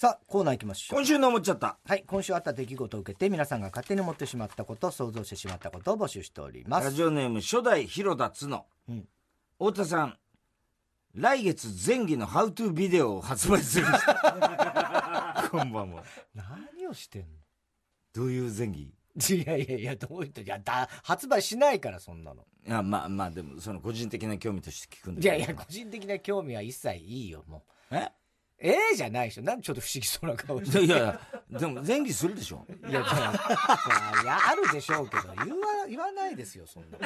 さあコーナー行きましょう。今週の思っちゃった。はい、今週あった出来事を受けて皆さんが勝手に思ってしまったこと、想像してしまったことを募集しております。ラジオネーム初代広田角、うん、太田さん、来月前儀のハウトゥービデオを発売するこんばんは。何をしてんの、どういう前儀。いやどういった発売しないからそんなの。いやまあでもその個人的な興味として聞くんだけど。いや個人的な興味は一切いいよもう。えじゃないでしょ。なんでちょっと不思議そうな顔して。いやでも前儀するでしょ。いやあるでしょうけど言わないですよそんなこ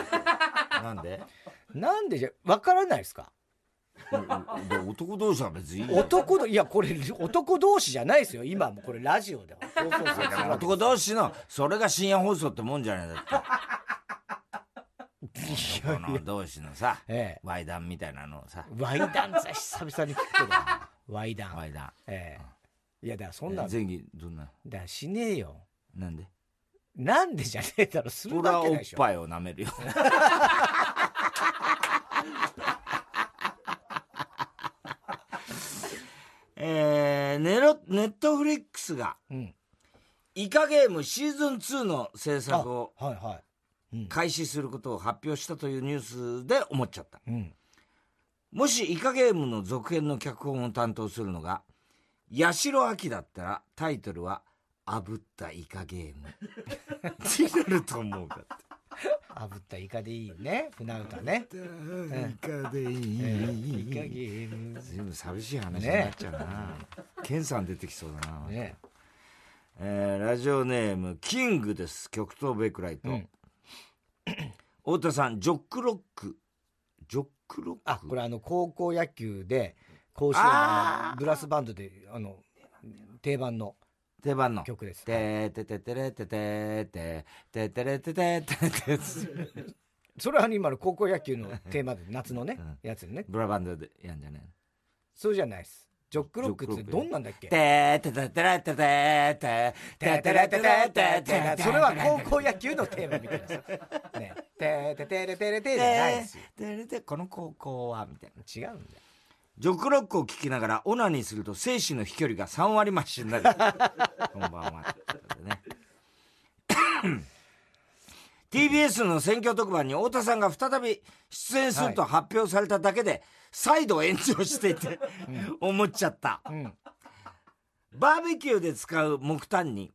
と。なんでじゃ分からないですか。男同士は別にいい。これ男同士じゃないですよ。今もこれラジオで放送するから。男同士のそれが深夜放送ってもんじゃないだって男同士のさ、ワイダンみたいなのをさ。ワイダンさ久々に聞くけどワイダン、いやだからそんな前儀どんなだしねえよ。なんでじゃねえだろ。するわけないでしょ。俺はおっぱいを舐めるよネットフリックスが、イカゲームシーズン2の制作を開始することを発表したというニュースで思っちゃった、もしイカゲームの続編の脚本を担当するのが八代亜紀だったらタイトルは炙ったイカゲームってなると思うかって炙ったイカでいいね。船歌ね。イカでいい、イカゲーム。随分寂しい話になっちゃうな、ケンさん出てきそうだな、ラジオネームキングです。極東ベイクライト、太田さん、ジョックロック、あ、これ高校野球で甲子園のブラスバンドで定番の曲です。てれてれてれてれてれてれてれてれ。それは今の高校野球のテーマで夏のねやつね。ブラバンドでやんじゃないの。そうじゃないっす。ジョックロックってどんなんだっけ。てれてれてれてれてれてれてれてれ。それは高校野球のテーマみたいなさ。てれてれてれてれじゃないっす。この高校はみたいな違うんだよ。ジョックロックを聴きながらオナニーすると精子の飛距離が3割増しになるこんばんはTBS の選挙特番に太田さんが再び出演すると発表されただけで、再度炎上していて思っちゃった、バーベキューで使う木炭に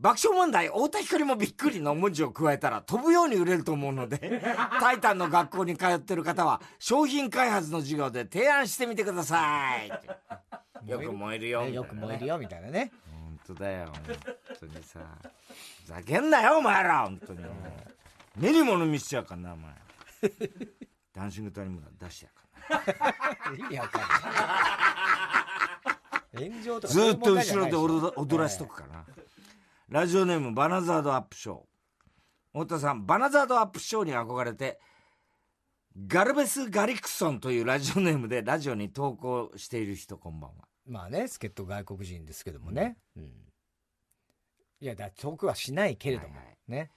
爆笑問題太田光もびっくりの文字を加えたら飛ぶように売れると思うのでタイタンの学校に通ってる方は商品開発の授業で提案してみてくださいよく燃えるよ、よく燃えるよみたいなね。本当だよ、本当にさ、ふざけんなよお前ら本当に目に物見せちゃうかなお前ダンシングタイム出してやるかな意味わかんない炎上とかずっと後ろで踊らしとくかな。ラジオネームバナザードアップショー、太田さん、バナザードアップショーに憧れてガルベス・ガリクソンというラジオネームでラジオに投稿している人、こんばんは。まあね、助っ人外国人ですけどもね、いやだ遠くはしないけれども、ね、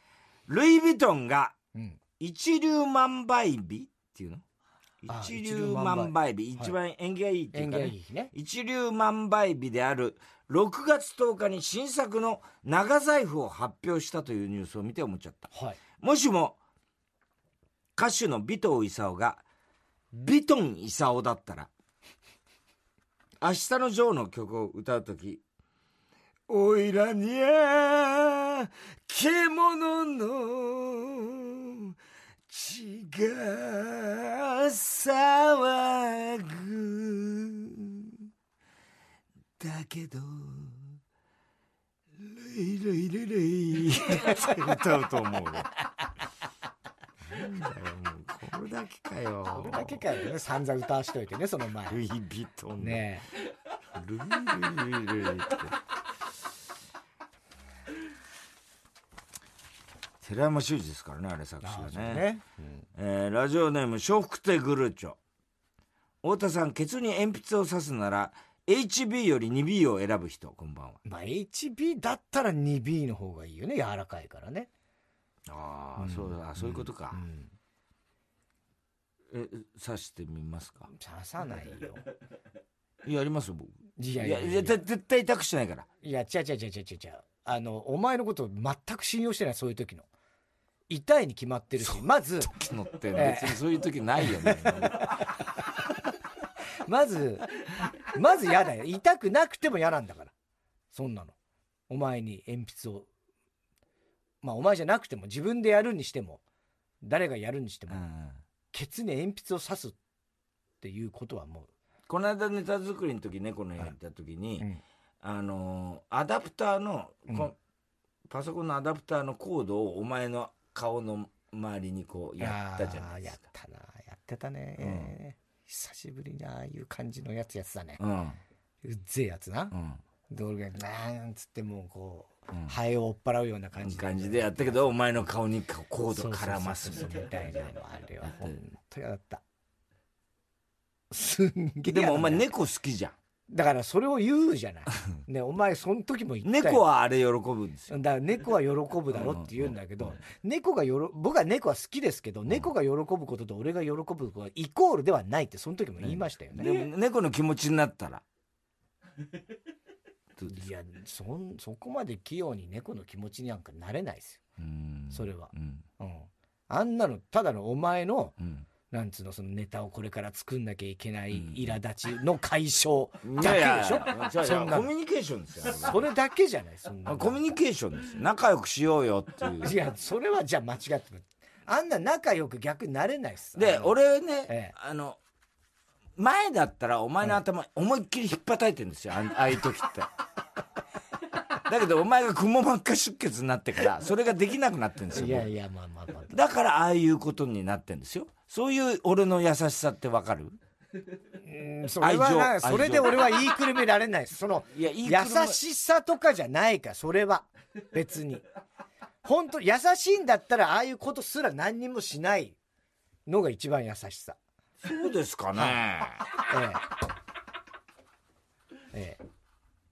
ルイ・ヴィトンが一粒万倍日っていうの、一粒万倍日、一番縁起がいいっていうかね、一粒万倍日である6月10日に新作の長財布を発表したというニュースを見て思っちゃった、もしも歌手の尾藤勲がビトン勲だったら明日のジョーの曲を歌うとき、おいらにゃ獣の血が騒ぐだけどルイルイルイルイって歌うと思うよこれだけかよ、これだけかよね。散々歌わしといてね、その前ルイ・ヴィトンね、ルイルイルイルイって寺山修司ですからね、あれ作詞は ね、ラジオネーム笑福亭グルーチョ、太田さん、ケツに鉛筆を刺すならHB より 2B を選ぶ人、こんばんは。まあ HB だったら 2B の方がいいよね、柔らかいからね。ああ、そうだ、そういうことか。刺してみますか。刺さないよやりますよ僕。いやいやいやいや、絶対痛くしてないから。いや違う、お前のこと全く信用してない。そういう時の痛いに決まってるし、まず時のって別にそういう時ないよね。まず嫌だよ。痛くなくても嫌なんだから、そんなの。お前に鉛筆を、まあお前じゃなくても自分でやるにしても誰がやるにしても、ケツに鉛筆を刺すっていうことはもう。この間ネタ作りの時、猫のやった時に、アダプターの、パソコンのアダプターのコードをお前の顔の周りにこうやったじゃないですか。やったな、やってたね、久しぶりにああいう感じのやつやつだね、うっぜえやつな、どうやなんつってもうこう、ハエを追っ払うような感じでやったけど、お前の顔にコード絡ますみたいなの。あれは本当嫌だった。すんげえ。でもお前猫好きじゃん。だからそれを言うじゃない。ね、お前その時も言ったよ。猫はあれ喜ぶんですよ。だから猫は喜ぶだろって言うんだけど、猫が僕は猫は好きですけど、猫が喜ぶことと俺が喜ぶことはイコールではないってその時も言いましたよね。でも猫の気持ちになったら。いや、そこまで器用に猫の気持ちになんかなれないですよ。それは。あんなのただのお前の。なんつうの、そのネタをこれから作んなきゃいけない苛立ちの解消だけでしょ。そんなコミュニケーションですよ。それだけじゃない。そんなコミュニケーションですよ。仲良くしようよっていう。いや、それはじゃあ間違ってる。あんな仲良く逆になれないっす。で、俺ね、前だったらお前の頭思いっきり引っ叩いてるんですよ、ああいう時って。だけどお前がくも膜下出血になってからそれができなくなってるんですよ。いやいや、まあだからああいうことになってるんですよ。そういう俺の優しさってわかる？それはそれで俺は言いくるめられない。その優しさとかじゃないか、それは別に。本当優しいんだったらああいうことすら何にもしないのが一番優しさ。そうですかね。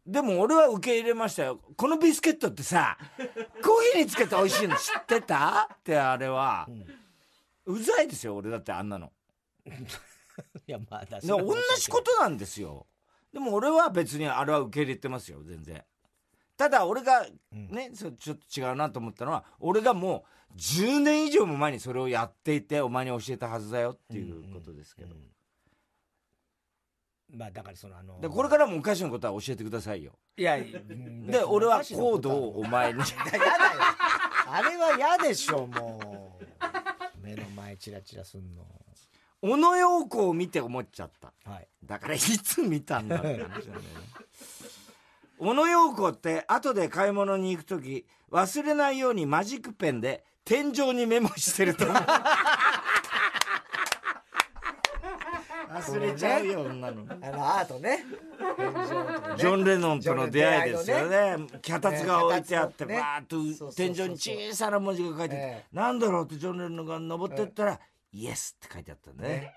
でも俺は受け入れましたよ。このビスケットってさ、コーヒーにつけて美味しいの知ってたってあれは。うざいですよ、俺だってあんなの。いや、まあ確かに同じことなんですよ。でも俺は別にあれは受け入れてますよ、全然。ただ俺がね、ちょっと違うなと思ったのは、俺がもう10年以上も前にそれをやっていてお前に教えたはずだよっていうことですけど、まあだからそのでこれからもおかしなことは教えてくださいよ。いや、で俺は行動をお前に。いやだよ、あれは嫌でしょ。もう目の前チラチラすんの。小野陽子を見て思っちゃった、だからいつ見たんだって話なんだよね。小野陽子って後で買い物に行くとき忘れないようにマジックペンで天井にメモしてると思う。忘れちゃうよ、女のアートね。ジョン・レノンとの出会いですよね。脚立が置いてあってバーッと天井に小さな文字が書いてて、何だろうってジョン・レノンが登ってったらイエスって書いてあったんだね。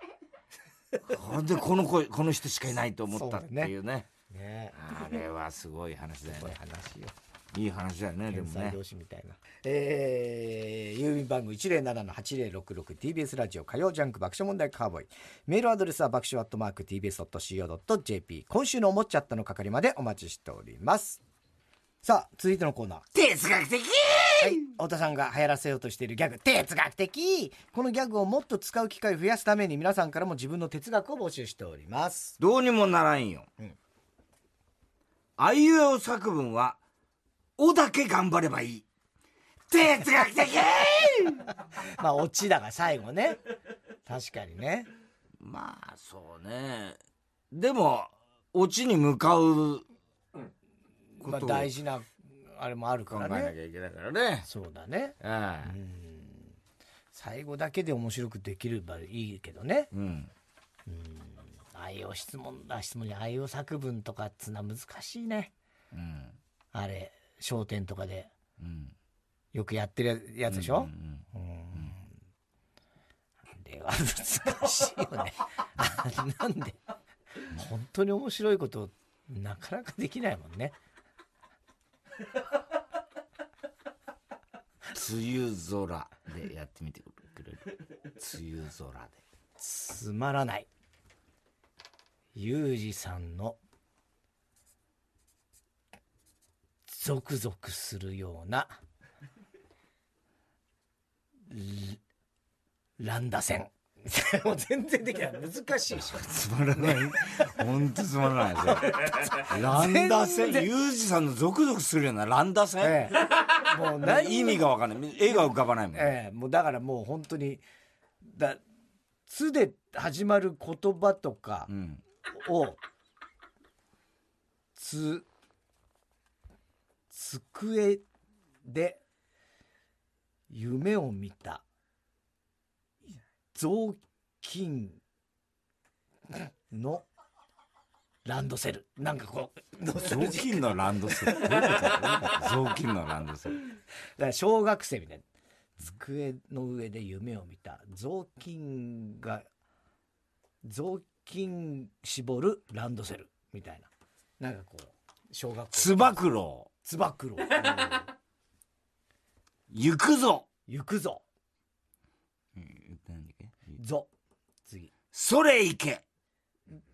ほんでこの子、この人しかいないと思ったっていうね。あれはすごい話だよね。いい話だよね。でもね、郵便番号 107-8066TBS ラジオ火曜ジャンク爆笑問題カーボーイ。メールアドレスは爆笑@tbs.co.jp。 今週の思っちゃったのかかりまでお待ちしております。さあ続いてのコーナー、哲学的。太田さんが流行らせようとしているギャグ、哲学的。このギャグをもっと使う機会を増やすために皆さんからも自分の哲学を募集しております。どうにもならんよ、あいうえお作文はおだけ頑張ればいい。哲学的。まあオチだが最後ね。確かにね。まあそうね。でもオチに向かうことを大事なあれもあるからね。考えなきゃいけないからね。そうだね。最後だけで面白くできればいいけどね。あいうえお質問にあいうえお作文とかっつな難しいね。あれ。商店とかでよくやってるやつでしょ。あれは難しいよね。なんで本当に面白いことなかなかできないもんね。梅雨空でやってみてくれる？梅雨空でつまらない。ユージさんのゾクゾクするような乱打戦もう全然できない難しいでしょつまらない本当つまらないですよ乱打戦ユージさんのゾクゾクするような乱打戦、もう何意味が分かんない絵が浮かばないもん、もうだからもう本当にだつで始まる言葉とかを机で夢を見た雑巾のランドセルなんかこう雑巾のランドセル雑巾のランドセルだから小学生みたいな机の上で夢を見た雑巾絞るランドセルみたいななんかこう小学校つば九郎行くぞなんだっけぞ次それ行け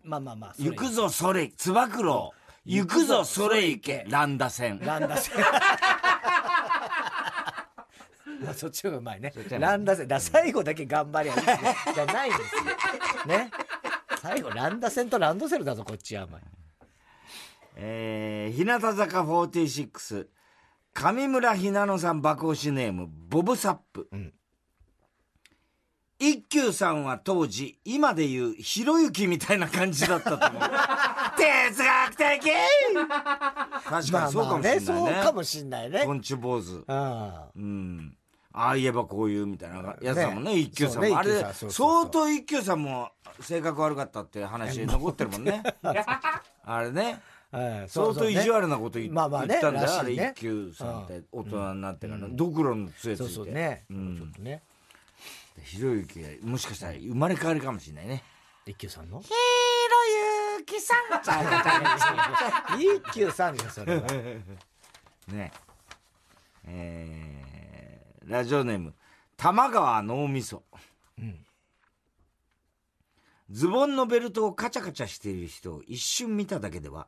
まあ行くぞそれつば九郎行くぞそれ行け乱打戦そっちがうまいね。ランダ戦だ最後だけ頑張りゃいいじゃないですよね。最後ランダ戦とランドセルだぞこっちは。日向坂46上村ひなのさん爆推しネームボブサップ、一休さんは当時今で言うひろゆきみたいな感じだったと思う哲学的確かにそうかもしんないね、そうかもしんないねトンチュ坊主ああ言えばこういうみたいなやつだもんね一休さんも、ね、あれ相当一休さんも性格悪かったって話残ってるもんねあれね相当意地悪なこと言ったんだあれ一休さんって大人になってからドクロの杖ついてそうねひろゆきがもしかしたら生まれ変わりかもしれないね一休さんのひろゆきさんちゃん一休さんじゃそれはねラジオネーム玉川脳みそ、ズボンのベルトをカチャカチャしている人を一瞬見ただけでは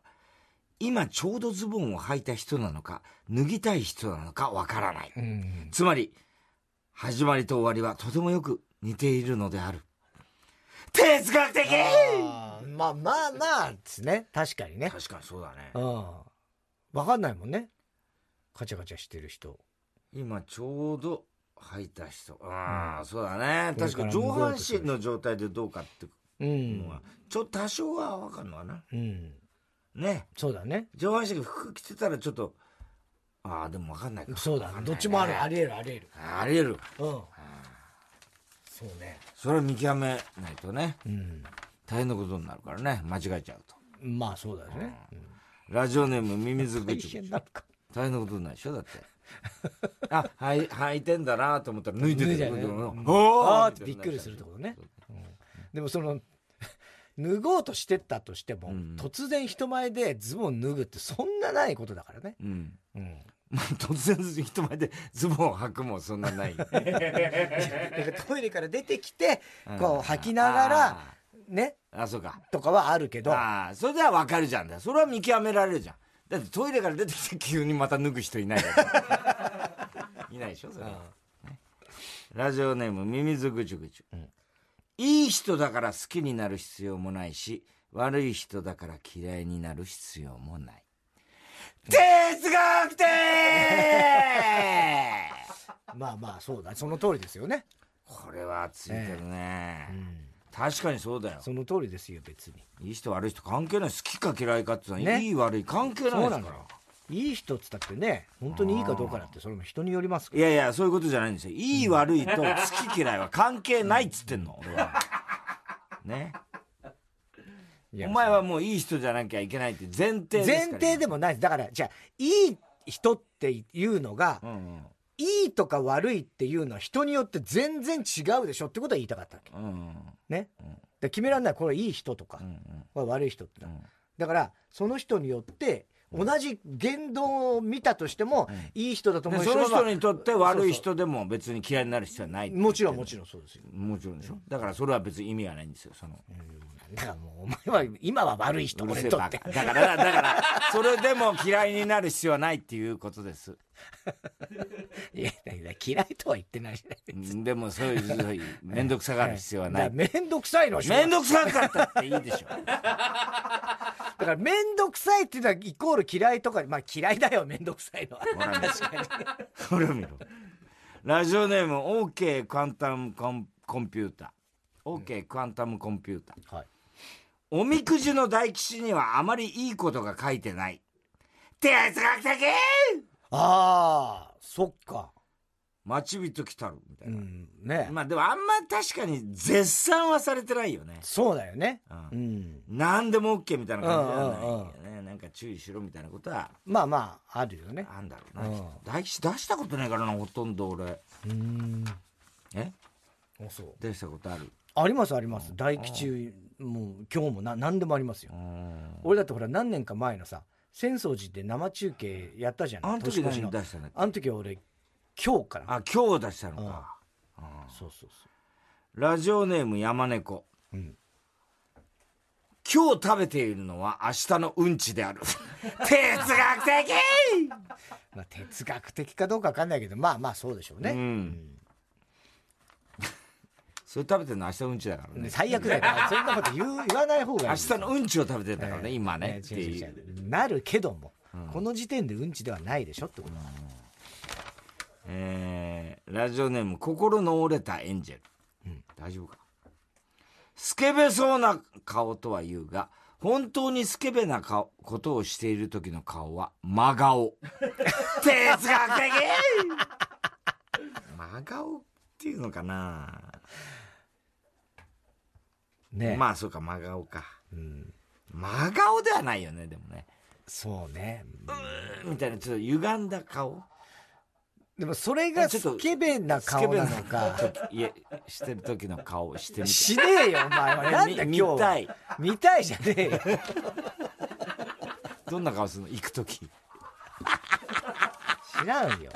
今ちょうどズボンを履いた人なのか脱ぎたい人なのかわからない、つまり始まりと終わりはとてもよく似ているのである哲学的まあですね確かにね確かにそうだね分かんないもんねカチャカチャしてる人今ちょうど履いた人そうだね確か上半身の状態でどうかっていうのは、ちょっと多少は分かるのかな、ねそうだね上半身が服着てたらちょっとでも分かんないかそうだねどっちもありえるそうねそれは見極めないとね、大変なことになるからね間違えちゃうとまあそうだね、ラジオネームミミズグチグチ大変なことになるでしょだって履いてんだなと思ったら脱いでるってことのあーってびっくりするってことね、でもその脱ごうとしてったとしても、突然人前でズボン脱ぐってそんなないことだからね、突然人前でズボンを履くもそんなないトイレから出てきてこう履きながらねそうかとかはあるけどそれでは分かるじゃんだそれは見極められるじゃんだってトイレから出てきて急にまた脱ぐ人いないいないでしょそれ、ラジオネームミミズグチュグチュ、いい人だから好きになる必要もないし悪い人だから嫌いになる必要もない哲学的まあそうだその通りですよねこれはついてるね、確かにそうだよその通りですよ別にいい人悪い人関係ない好きか嫌いかってのは、いい悪い関係ないですからいい人っつったってね本当にいいかどうかだってそれも人によりますからいやいやそういうことじゃないんですよいい悪いと好き嫌いは関係ないっつってんの、俺はねお前はもういい人じゃなきゃいけないって前提ですから、ね、前提でもないですだからじゃあいい人っていうのが、いいとか悪いっていうのは人によって全然違うでしょってことは言いたかったわけ、ね、で決められないこれはいい人とか、これは悪い人ってのは、だからその人によって同じ言動を見たとしても、いい人だと思う人はその人にとって悪い人でも別に嫌いになる必要はないもちろんそうですよもちろんでしょだからそれは別に意味がないんですよその、だからもうお前は今は悪い人俺にとってだからそれでも嫌いになる必要はないっていうことです。いや嫌いとは言ってないじゃない。でもそういう面倒くさがる必要はない。面倒くさいの面倒くさかったっていいでしょ。だから面倒くさいっていうのはイコール嫌いとか、まあ嫌いだよ面倒くさいのは。確かに。これを見ろ。ラジオネーム OK クアンタムコンピューター。OK クアンタムコンピューター。はい。おみくじの大吉にはあまりいいことが書いてない。哲学的。ああ、そっか。待ち人来たるみたいな、うん、ね。まあでもあんま確かに絶賛はされてないよね。そうだよね。うん。何でも OK みたいな感じじゃないよね。なんか注意しろみたいなことはまあまああるよね。あんだろうな。大吉出したことないからなほとんど俺。え？あそう。出したことある？ありますあります。大吉もう今日も何でもありますよ。俺だってほら何年か前のさ浅草寺で生中継やったじゃない。あの時何出したの？あの時は俺。今日から。あ、今日出したのか。そうそうそう。ラジオネーム山猫、うん、今日食べているのは明日のうんちである。哲学的。まあ哲学的かどうか分かんないけどまあまあそうでしょうね、うんうん、それ食べてるのは明日のうんちだからね。最悪だよそんなこと言わない方がいい。明日のうんちを食べてるんだからね、今ねっていうなるけども、うん、この時点でうんちではないでしょってことだから、うんラジオネーム心の折れたエンジェル、うん、大丈夫か。スケベそうな顔とは言うが本当にスケベな顔ことをしている時の顔は真顔。哲学的。真顔っていうのかな、ね、まあそうか真顔か、うん、真顔ではないよね。でもねそうね、うん、みたいなちょっと歪んだ顔でもそれがスケベな顔なのかいやしてる時の顔してみてしねえよお前は。なんだ今日見たい見たいじゃねえよ。どんな顔するの行く時。知らんよ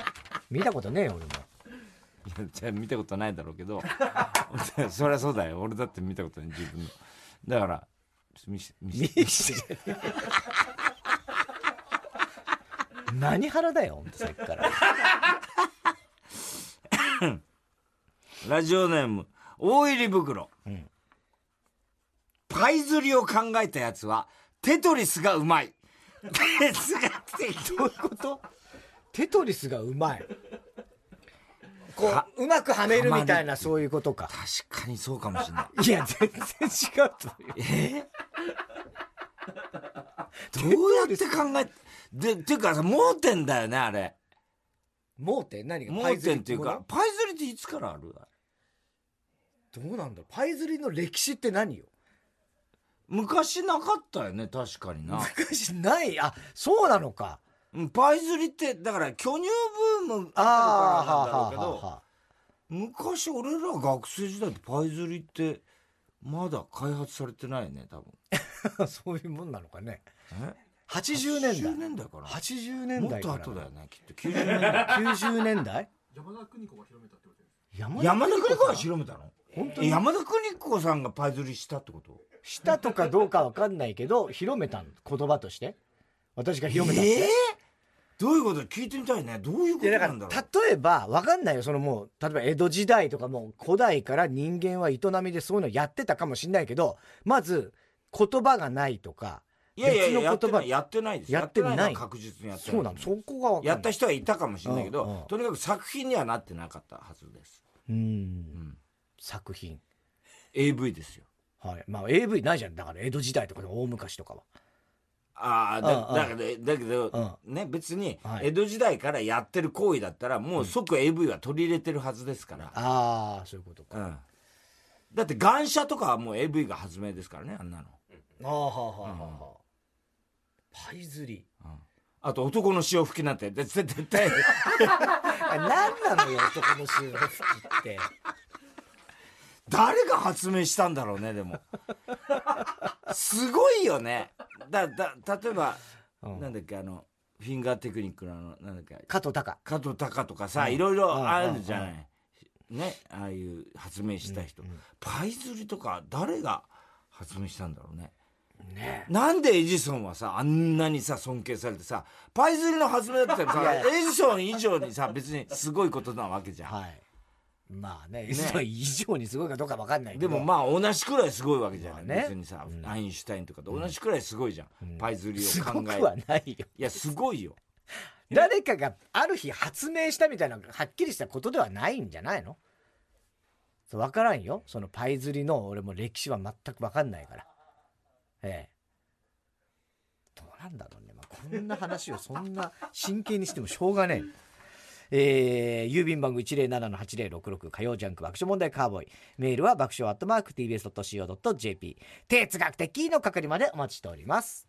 見たことねえよ俺も。いやじゃあ見たことないだろうけどそりゃそうだよ俺だって見たことない自分のだから見して何腹だよほんとさっきから。ラジオネーム大入り袋、うん、パイ釣りを考えたやつはテトリスがうまい。哲学的。どういうこと。テトリスがうまいこううまくはめるみたいなそういうことか。確かにそうかもしれない。いや全然違うとどうやって考えでっていうかさ盲点だよねあれ。盲点何が盲点っていうかパイ釣りっていつからある？どうなんだろう。パイ釣りの歴史って何よ。昔なかったよね確かにな。昔ない。あそうなのか。パイ釣りってだから巨乳ブームあったからなんだろうけど昔俺ら学生時代ってパイ釣りってまだ開発されてないね多分。そういうもんなのかね。え80年代から80年代からもっと後だよねきっと90年代。山田邦子が広めたってことです。山田邦子が広めたの本当に。山田邦子さんがパイ釣りしたってことしたとかどうか分かんないけど広めた言葉として私が広めたって。どういうこと聞いてみたいね。どういうことなんだろう。だ例えば分かんないよそのもう例えば江戸時代とかもう古代から人間は営みでそういうのやってたかもしれないけどまず言葉がないとか。いやいややってないです。やってないのは確実にやってない。そうなの。そこが分かんない。やった人はいたかもしれないけど、とにかく作品にはなってなかったはずです。作品。AV ですよ。はい。まあ AV ないじゃん。だから江戸時代とか大昔とかは。ああだけどね別に江戸時代からやってる行為だったらもう即 AV は取り入れてるはずですから。ああそういうことか。だって願車とかはもう AV が発明ですからねあんなの。ああははは。パイ釣り、うん、あと男の潮吹きなんて絶対何なのよ男の潮吹きって誰が発明したんだろうねでもすごいよね。例えば、うん、なんだっけあのフィンガーテクニックのあのなんだっけ加藤鷹とかさ、うん、いろいろあるじゃない、うん、ねああいう発明した人、うんうん、パイ釣りとか誰が発明したんだろうね。ね、なんでエジソンはさあんなにさ尊敬されてさ、パイズリの発明だったらさエジソン以上にさ別にすごいことなわけじゃん、はい、まあね、エジソン以上にすごいかどうか分かんないけど、でもまあ同じくらいすごいわけじゃない、まあね、別にさ、うん、アインシュタインとかと同じくらいすごいじゃん、うん、パイズリを考える、すごくはないよ、いやすごいよ誰かがある日発明したみたいなはっきりしたことではないんじゃないの。分からんよ、そのパイズリの俺も歴史は全く分かんないから、ええ、どうなんだろうね、まあ、こんな話をそんな真剣にしてもしょうがねえ郵便番号 107-8066 火曜ジャンク爆笑問題カーボーイ、メールは爆笑アットマーク tbs.co.jp、 哲学的の係までお待ちしております。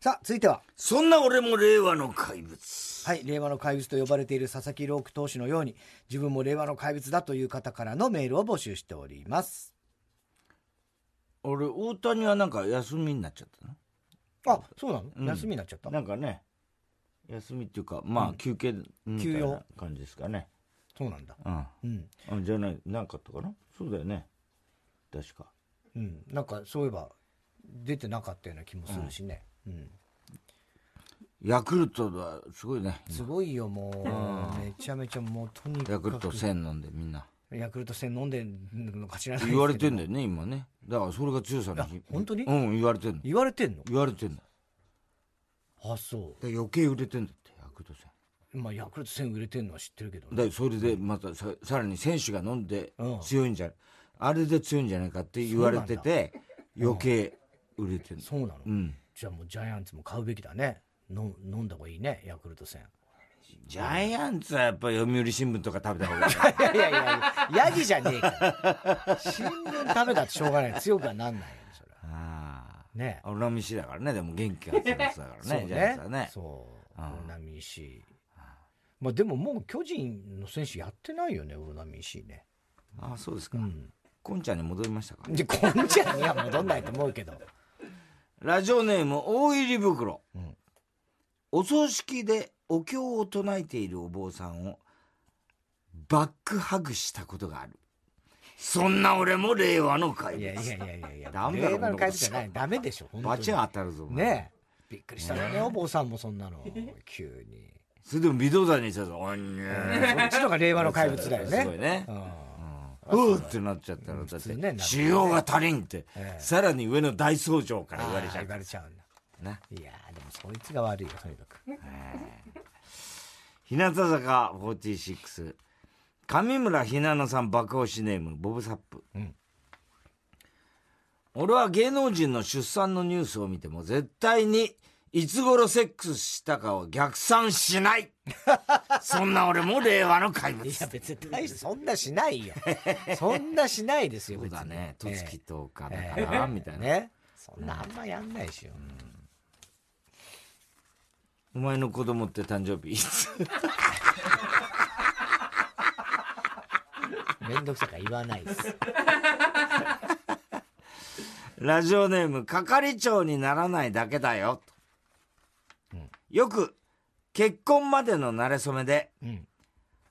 さあ続いては、そんな俺も令和の怪物。はい、令和の怪物と呼ばれている佐々木朗希投手のように自分も令和の怪物だという方からのメールを募集しております。俺大谷はなんか休みになっちゃったの。あ、そうなの、うん、休みになっちゃったなんかね、休みっていうかまあ休憩みたいな感じですかね、そうなんだ、うん、うん、じゃないなんかあったかな、そうだよね確か、うん、なんかそういえば出てなかったような気もするしね、うんうん、ヤクルトはすごいね、すごいよもう、うん、めちゃめちゃもうとにかくヤクルト1000飲んで、みんなヤクルト1000飲んでるのか知らないですけど言われてんだよね今ね、だからそれが強さの日、本当に、うん、言われてんの、言われてんの、言われてんの、あ、そうだ余計売れてんだってヤクルト1000、まあヤクルト1000売れてんのは知ってるけど、ね、だそれでまた さらに選手が飲んで強いんじゃ、うん、あれで強いんじゃないかって言われてて余計売れてんの、そうなの、うん、じゃあもうジャイアンツも買うべきだね、飲んだ方がいいねヤクルト1000。ジャイアンツはやっぱ読売新聞とか食べた方がいいいやいやいやヤギじゃねえから新聞食べたってしょうがない、強くはなんないよそれは、ね、オナミシだからね、でも元気が強いやつだからねジャイアンツはね、そうオナミシ、まあでももう巨人の選手やってないよねオナミシね、ああそうですか、うん、コンちゃんに戻りましたか、じゃコンちゃんには戻んないと思うけどラジオネーム大入袋、うん、お葬式でお経を唱えているお坊さんをバックハグしたことがある。そんな俺も令和の怪物。いやいやいやいやいやダメだろ、令和の怪物じゃない、ダメでしょ、バチン当たるぞねえ、びっくりしたね、お坊さんもそんなの急にそれでも微動だにしたぞ、おんにゃそっちのが令和の怪物だよねすごいね、うんうーってなっちゃったら、だって需要が足りんって、さらに上の大僧正から言われちゃう、言われちゃうんだな。いやでもそいつが悪いよとにかく。日向坂46上村ひなのさん爆押しネームボブサップ、うん、俺は芸能人の出産のニュースを見ても絶対にいつ頃セックスしたかを逆算しないそんな俺も令和の怪物。いや別に大してそんなしないよそんなしないですよ、そうだね、とつきとかだから、みたいなね、そんなあんまやんないしよ、うん、お前の子供って誕生日いつめんどくさから言わないですラジオネーム係長にならないだけだよ、うん、よく結婚までの馴れ初めで、うん、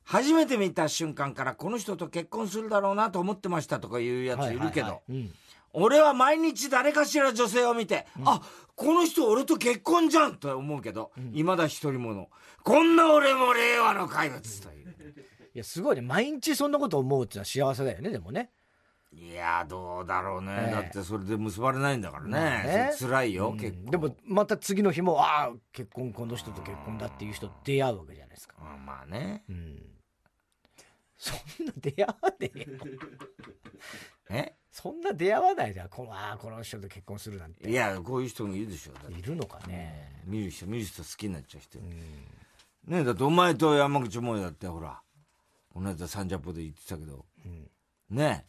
初めて見た瞬間からこの人と結婚するだろうなと思ってましたとかいうやついるけど、はいはいはい、うん、俺は毎日誰かしら女性を見て、うん、あ、この人俺と結婚じゃんと思うけど、うん、未だ一人者、こんな俺も令和の怪物という、うん、いやすごいね、毎日そんなこと思うってのは幸せだよね、でもね、いやどうだろうね、だってそれで結ばれないんだからね、辛いよ、うん、結構でもまた次の日もあ結婚、この人と結婚だっていう人出会うわけじゃないですか、あまあね、うん、そんな出会わねえよえそんな出会わないじゃん、この人と結婚するなんて、いやこういう人もいるでしょ、だいるのかね、うん、見る人好きになっちゃう人、うん、ねえ、だってお前と山口萌えだってほらこの間サンジャポで言ってたけど、うん、ねえ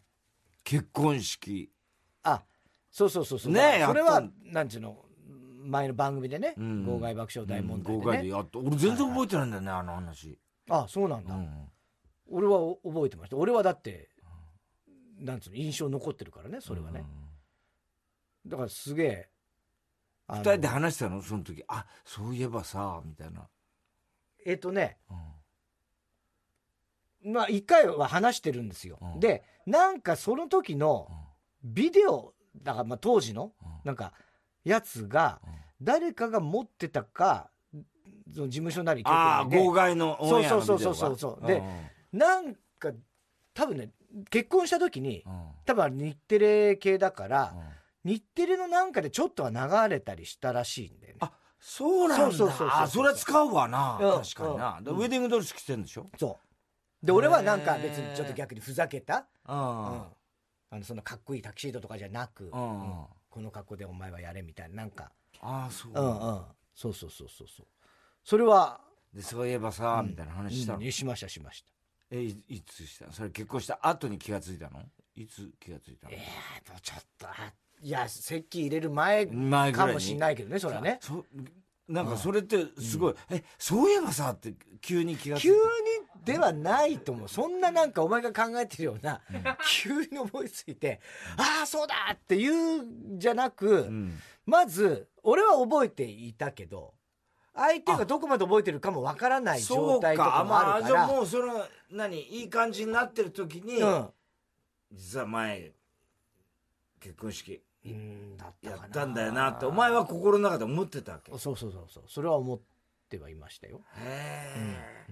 結婚式、あ、そうそうそうそう、ね、それはなんちゅうの前の番組でね、うん、号外爆笑大問題でね、号外でやっと俺全然覚えてないんだよね、あの話、あ、そうなんだ、うん、俺は覚えてました、俺はだって、うん、なんつうの印象残ってるからね、それはね、うん、だからすげえ2人で話したのその時、あ、そういえばさみたいな、ね、うん、まあ、1回は話してるんですよ、うん、でなんかその時のビデオだからまあ当時のなんかやつが誰かが持ってたかその事務所なり局なりで号外のオンエアのビデオがそうで、なんか多分ね結婚した時に多分日テレ系だから日テレのなんかでちょっとは流れたりしたらしいんだよね。あ、そうなんだ。それは使うわな、確かにな。ウェディングドレス着てるんでしょ。そうで俺はなんか別にちょっと逆にふざけたそんなかっこいいタキシードとかじゃなく、この格好でお前はやれみたいな、なんかああそう、そうそうそうそうそう、それはでそういえばさみたいな話したの。しました。いつしたの？それ結婚した後に気がついたの？いつ気がついたの？ちょっといや籍入れる前かもしれないけどね、それはね。なんかそれってすごい、そういえばさって急に気がついた。急にではないと思う。そんななんかお前が考えてるような、急に思いついて、ああそうだって言うんじゃなく、まず俺は覚えていたけど相手がどこまで覚えてるかもわからない状態とかもあるから。そうか、もうそのいい感じになってる時に、実は前結婚式やったんだよなってお前は心の中で思ってたわけ。そうそれは思ってはいましたよ。へえ、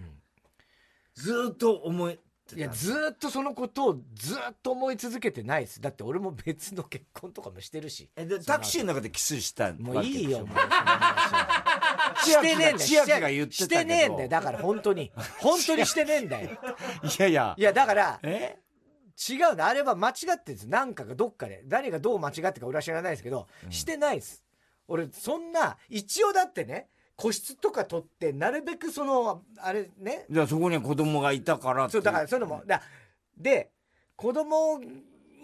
ずっと思ってた。いやずっとそのことをずっと思い続けてないです。だって俺も別の結婚とかもしてるし。でタクシーの中でキスしたんだ。もういいよもうしてねえんだよ。千秋が言ってたけどしてねえんだよ。だから本当にしてねえんだよ。いやだから違うの。あれは間違ってです。なんかがどっかで誰がどう間違ってか俺は知らないですけど、してないです。俺そんな一応だってね個室とか取ってなるべくそのあれね、じゃあそこに子供がいたからって。そうだからそういうのもで子供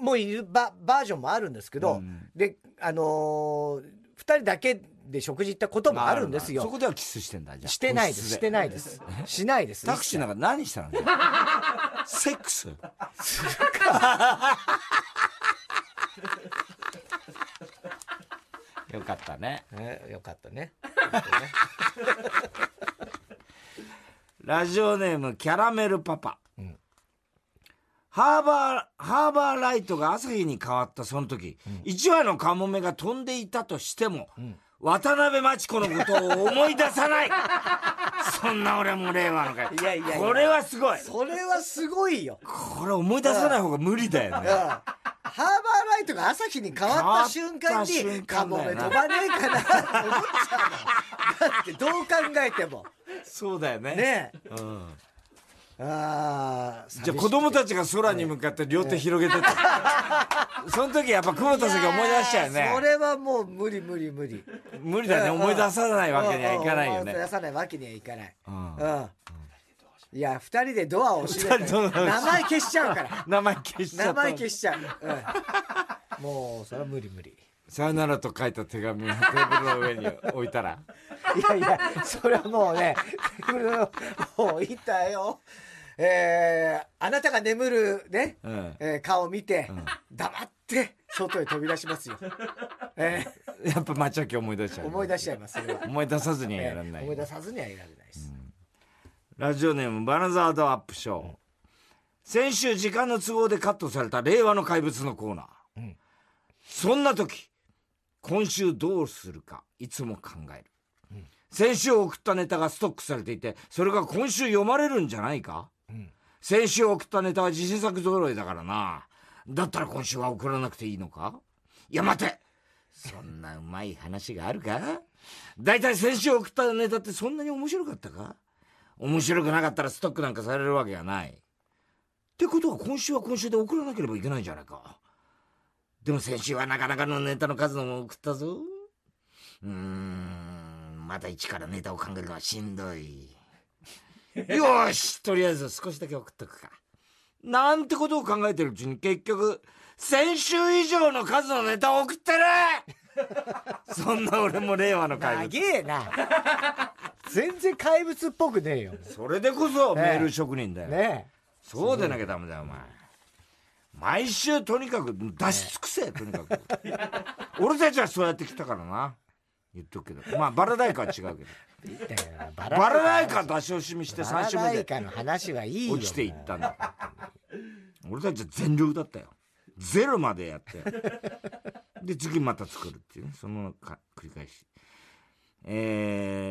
もいるバージョンもあるんですけど、で2人だけで食事行ったこともあるんですよ。そこではキスしてんだ。じゃあしてないです。してないです。しないです。タクシーなんか何したの？セックスするか。よかったね。よかったね。ラジオネームキャラメルパパ。ハーバーライトが朝日に変わったその時、一羽のカモメが飛んでいたとしても、渡辺真知子のことを思い出さない。そんな俺も令和のかよ。いやこれはすごい。それはすごいよ。これ思い出さない方が無理だよね。ハーバーライトが朝日に変わった瞬間にカモメ飛ばねえかなって思っちゃう。だってどう考えてもそうだよね。ねえ、じゃあ子供たちが空に向かって両手広げてたその時やっぱ久保田さんが思い出しちゃうよね。それはもう無理だね。思い出さないわけにはいかないよね。思い出さないわけにはいかない。いや2人でドアを閉めて名前消しちゃうから。名前消しちゃうもうそれは無理。さよならと書いた手紙をテーブルの上に置いたらいやそれはもうねテーブルの置いたよ。あなたが眠るね、顔を見て、黙って外へ飛び出しますよ。やっぱ待ち明け思い出しちゃいます。思い出さずにはやらない。思い出さずにはやらないです。ラジオネームバナザードアップショー。先週時間の都合でカットされた令和の怪物のコーナー。そんな時今週どうするかいつも考える。先週送ったネタがストックされていて、それが今週読まれるんじゃないか。先週送ったネタは自信作揃いだからな。だったら今週は送らなくていいのか。いや待て、そんなうまい話があるか。だいたい先週送ったネタってそんなに面白かったか。面白くなかったらストックなんかされるわけがない。ってことは今週は今週で送らなければいけないんじゃないか。でも先週はなかなかのネタの数のも送ったぞ。また一からネタを考えるのはしんどい。よし、とりあえず少しだけ送っとくか。なんてことを考えてるうちに結局先週以上の数のネタを送ってる。そんな俺も令和の怪物。長えな。全然怪物っぽくねえよ。それでこそメール職人だよ。ねえ、そうでなきゃダメだよお前。毎週とにかく出し尽くせ。とにかく俺たちはそうやってきたからな。言っとくけど、まあバラダイカは違うけどバラダイカ出し惜しみして3週目で落ちていったんだ。俺たちは全力だったよ。ゼロまでやってで次また作るっていうね、その繰り返し。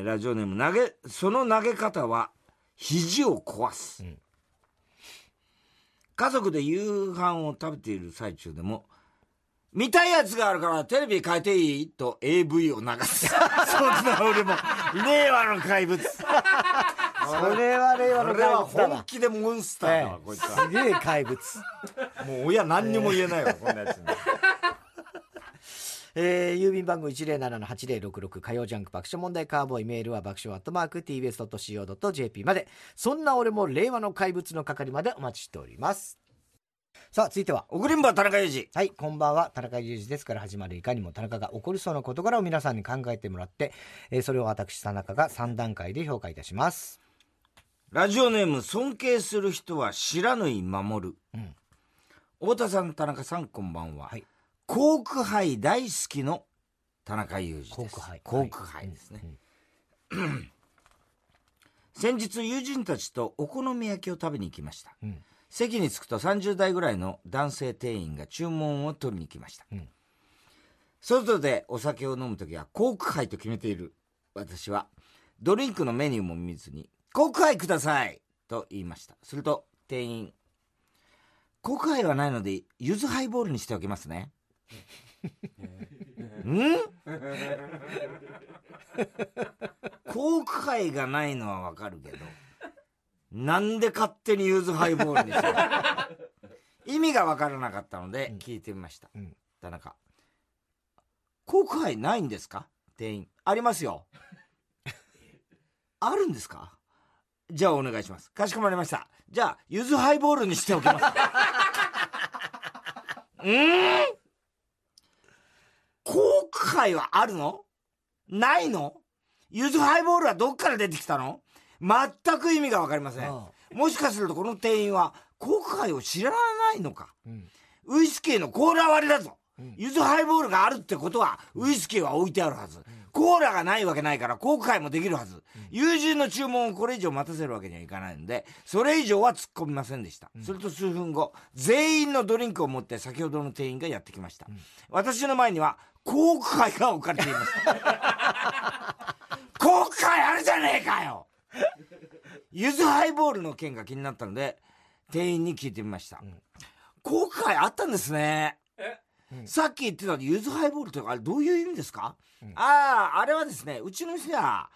ラジオネームその投げ方は肘を壊す、うん、家族で夕飯を食べている最中でも見たいやつがあるからテレビ変えていいと AV を流すそんな俺も令和の怪物それは令和の怪物だな。本気でモンスターだわ、こいつは。すげえ怪物もう親何にも言えないわ、こんなやつに郵便番号 107-8066 火曜ジャンク爆笑問題カーボーイ、メールは爆笑@tbs.co.jp まで。そんな俺も令和の怪物の係までお待ちしております。さあ続いてはおぐりんば田中裕二。はい、こんばんは。田中裕二ですから始まるいかにも田中が起こりそうな事柄を皆さんに考えてもらって、それを私田中が3段階で評価いたします。ラジオネーム尊敬する人は知らぬい守る、うん、太田さん田中さんこんばんは、はい、コークハイ大好きの田中裕二です。コークハイですね、うんうん、先日友人たちとお好み焼きを食べに行きました、うん、席に着くと30代ぐらいの男性店員が注文を取りに来ました、うん、外でお酒を飲むときはコークハイと決めている私はドリンクのメニューも見ずにコークハイくださいと言いました。すると店員、コークハイはないのでゆずハイボールにしておきますねんコークハイがないのはわかるけど、なんで勝手にユズハイボールにしたの意味がわからなかったので聞いてみました、うん、田中、コークハイないんですか？店員、ありますよあるんですか？じゃあお願いします。かしこまりました。じゃあユズハイボールにしておきますん、コークハイはあるの？ないの？ゆずハイボールはどっから出てきたの？全く意味が分かりません。もしかするとこの店員はコークハイを知らないのか、うん、ウイスキーのコーラ割りだぞ、うん、ゆずハイボールがあるってことはウイスキーは置いてあるはず、うん、コーラがないわけないからコークハイもできるはず、うん、友人の注文をこれ以上待たせるわけにはいかないのでそれ以上は突っ込みませんでした、うん、すると数分後全員のドリンクを持って先ほどの店員がやってきました、うん、私の前にはコークハイが置かれていましたコークハイあるじゃねえかよゆずハイボールの件が気になったので店員に聞いてみました、うん、コークハイあったんですね。うん、さっき言ってたゆずハイボールというかあれどういう意味ですか？うん、あれはですね、うちの店は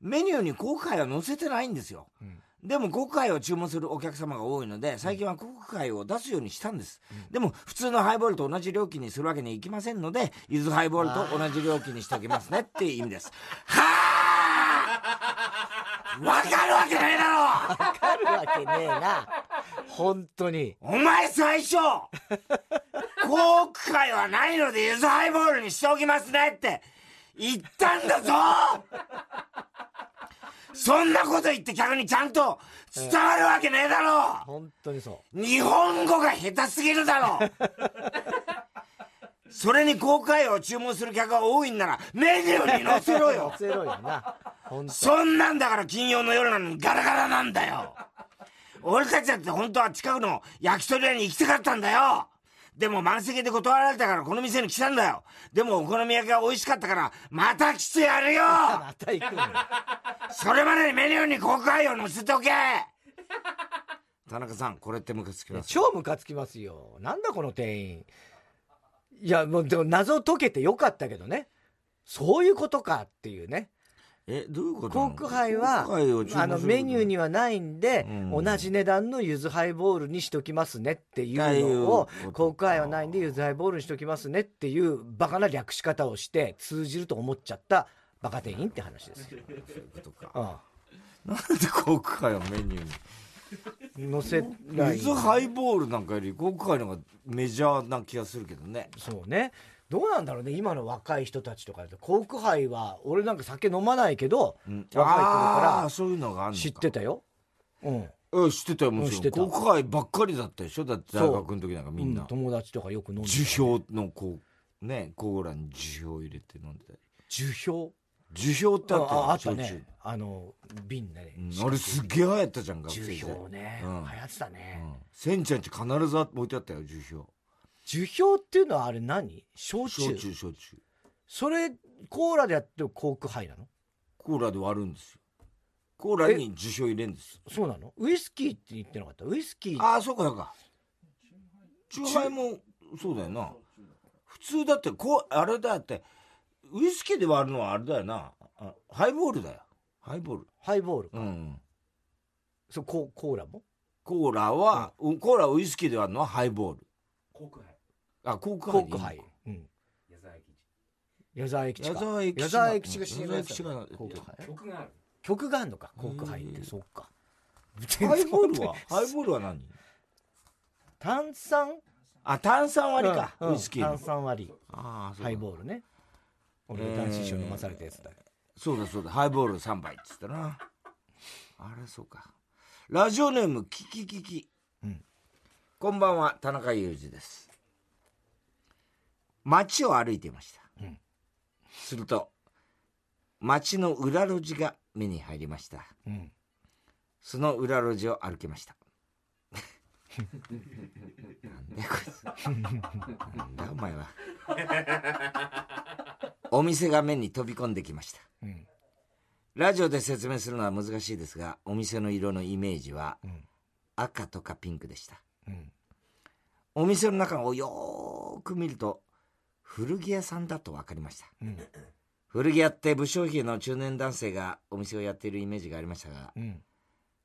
メニューにコークハイは載せてないんですよ、うん、でもコークハイを注文するお客様が多いので最近はコークハイを出すようにしたんです、うん、でも普通のハイボールと同じ料金にするわけにいきませんのでゆずハイボールと同じ料金にしておきますねっていう意味ですはぁわかるわけねえだろわかるわけねえな本当にお前最初コークハイはないのでゆずハイボールにしておきますねって言ったんだぞそんなこと言って客にちゃんと伝わるわけねえだろ、本当にそう、日本語が下手すぎるだろそれにコークハイを注文する客が多いんならメニューに載せろよ載せろよな、本当そんなんだから金曜の夜なのにガラガラなんだよ俺たちだって本当は近くの焼き鳥屋に行きたかったんだよ、でも満席で断られたからこの店に来たんだよ、でもお好み焼きが美味しかったからまた来てやるよまた行くんだそれまでにメニューにコークハイを載せておけ田中さんこれってムカつきます。超ムカつきますよ。なんだこの店員。いやもうでも謎解けてよかったけどね、そういうことかっていうね。どういうこと？コークハイはメニューにはないんで、うん、同じ値段のゆずハイボールにしときますねっていうのをコークハイはないんでゆずハイボールにしときますねっていうバカな略し方をして通じると思っちゃったバカ店員って話ですよ。そういうことか。ああ、なんでコークハイはメニューに載せない？ゆずハイボールなんかよりコークハイの方がメジャーな気がするけどね。そうね、どうなんだろうね、今の若い人たちとかだとコークハイは俺なんか酒飲まないけど、うん、若い頃からそういうのがあるのか知ってたよ、うん、知ってたよ、もちろん、うん、コークハイばっかりだったでしょ、だって大学の時なんかみんな、うん、友達とかよく飲んでた、樹氷のこうねコーラに樹氷入れて飲んでたり、樹氷ってあったよ、あったね、あの瓶ね、うん、あれすげえ流行ったじゃん、学生で樹氷ね、うん、流行ってたね、うん、せんちゃんち必ず置いてあったよ樹氷。樹氷っていうのはあれ何？焼酎。それコーラでやってもコークハイなの？コーラで割るんですよ。コーラに樹氷入れるんですよ。そうなの？ウイスキーって言ってなかった？ウイスキー。ああ、そうかそうか。チューハイもそうだよな。普通だってこうあれだってウイスキーで割るのはあれだよな。ハイボールだよ。ハイボールか。うん。そうコーラも？コーラは、うん、コーラウイスキーで割るのはハイボール。コークハイ。うん。矢沢永吉が死ぬやつ。曲があるのか、コークハイって。そうか。ハイボールは何？炭酸割りか、うんうん、ウイスキーの炭酸割り。ああ、ハイボールね。俺の男子一緒に飲まされたやつだ。そうだ。ハイボール3杯っつったな。あれそうか。ラジオネームキキ、うん、こんばんは、田中裕二です。街を歩いていました、うん、すると街の裏路地が目に入りました、うん、その裏路地を歩きましたなんだこいつなんだお前はお店が目に飛び込んできました、うん、ラジオで説明するのは難しいですが、お店の色のイメージは赤とかピンクでした、うん、お店の中をよーく見ると古着屋さんだと分かりました、うん、古着屋って無消費の中年男性がお店をやっているイメージがありましたが、うん、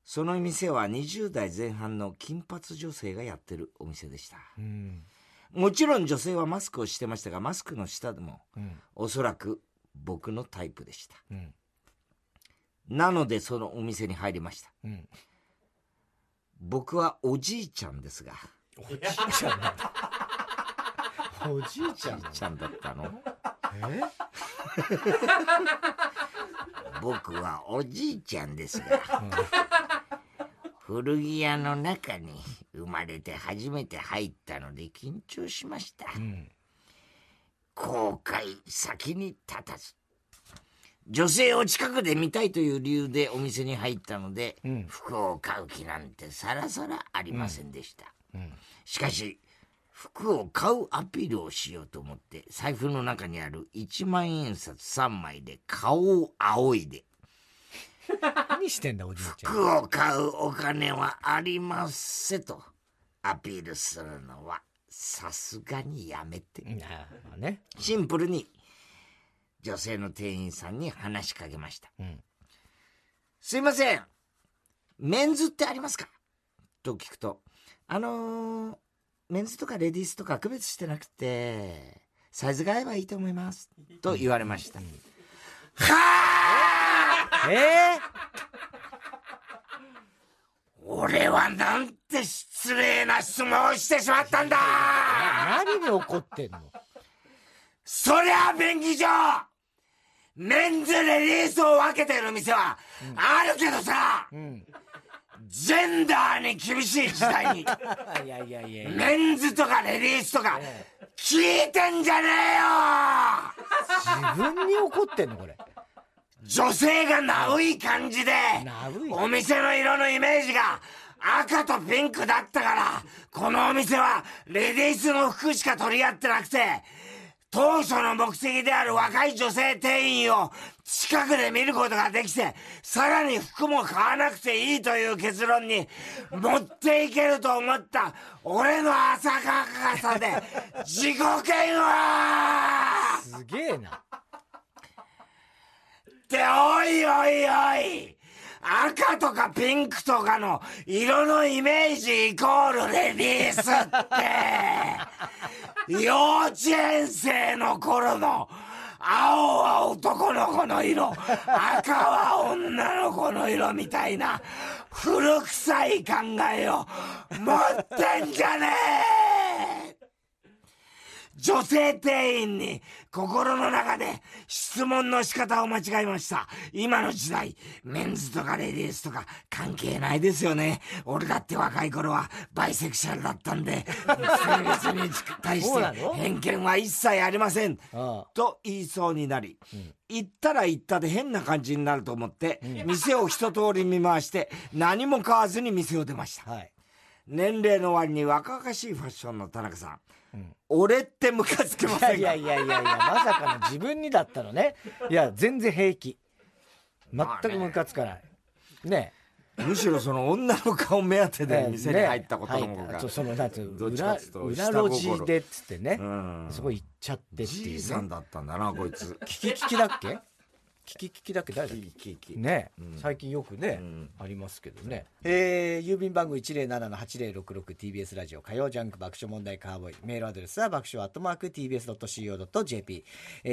その店は20代前半の金髪女性がやってるお店でした、うん、もちろん女性はマスクをしてましたが、マスクの下でも、うん、おそらく僕のタイプでした、うん、なのでそのお店に入りました、うん、僕はおじいちゃんですが、おじいちゃんだったの？え僕はおじいちゃんですが、うん、古着屋の中に生まれて初めて入ったので緊張しました、うん、後悔先に立たず、女性を近くで見たいという理由でお店に入ったので、うん、服を買う気なんてさらさらありませんでした、うんうん、しかし服を買うアピールをしようと思って財布の中にある1万円札3枚で顔を仰いで何してんだおじいちゃん、服を買うお金はありませんとアピールするのはさすがにやめて、ね、シンプルに女性の店員さんに話しかけました、うん、すいません、メンズってありますかと聞くと、メンズとかレディースとか区別してなくてサイズが合えばいいと思いますと言われました、うんうん、はぁ、俺はなんて失礼な質問をしてしまったんだ。何に怒ってんの？そりゃ便宜上メンズレディースを分けてる店はあるけどさ、うん、ジェンダーに厳しい時代にいやメンズとかレディースとか聞いてんじゃねえよ。自分に怒ってんのこれ。女性がナウい感じでお店の色のイメージが赤とピンクだったから、このお店はレディースの服しか取り合ってなくて、当初の目的である若い女性店員を近くで見ることができて、さらに服も買わなくていいという結論に持っていけると思った俺の浅はかさで自己嫌悪すげえな。っておい赤とかピンクとかの色のイメージイコールレディースって幼稚園生の頃の青は男の子の色、赤は女の子の色みたいな古臭い考えを持ってんじゃねえ。女性店員に心の中で質問の仕方を間違えました。今の時代、メンズとかレディースとか関係ないですよね。俺だって若い頃はバイセクシャルだったんで、性別に対して偏見は一切ありません。と言いそうになり、言ったら言ったで変な感じになると思って、店を一通り見回して何も買わずに店を出ました。はい、年齢の割に若々しいファッションの田中さん、うん、俺ってムカつけませんか？いやいやいやいや、まさかの自分にだったのね。いや全然平気、全くムカつかないね。むしろその女の顔目当てで店に入ったことの方が、そのなんていう裏路地でっつってね、そこ行っちゃってっていう、ね、じいさんだったんだなこいつ。キキだっけ？キキだっけ？誰だっけ？キキね、うん、最近よくね、うん、ありますけどね。郵便番号 107-8066TBS ラジオ火曜ジャンク爆笑問題カーボーイ。メールアドレスは爆笑@tbs.co.jp、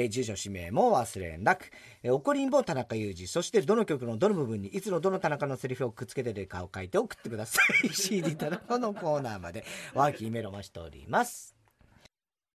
住所氏名も忘れなく、怒りん坊田中裕二、そしてどの曲のどの部分にいつのどの田中のセリフをくっつけてるかを書いて送ってください。CD 田中のコーナーまでおはぎメロもしております。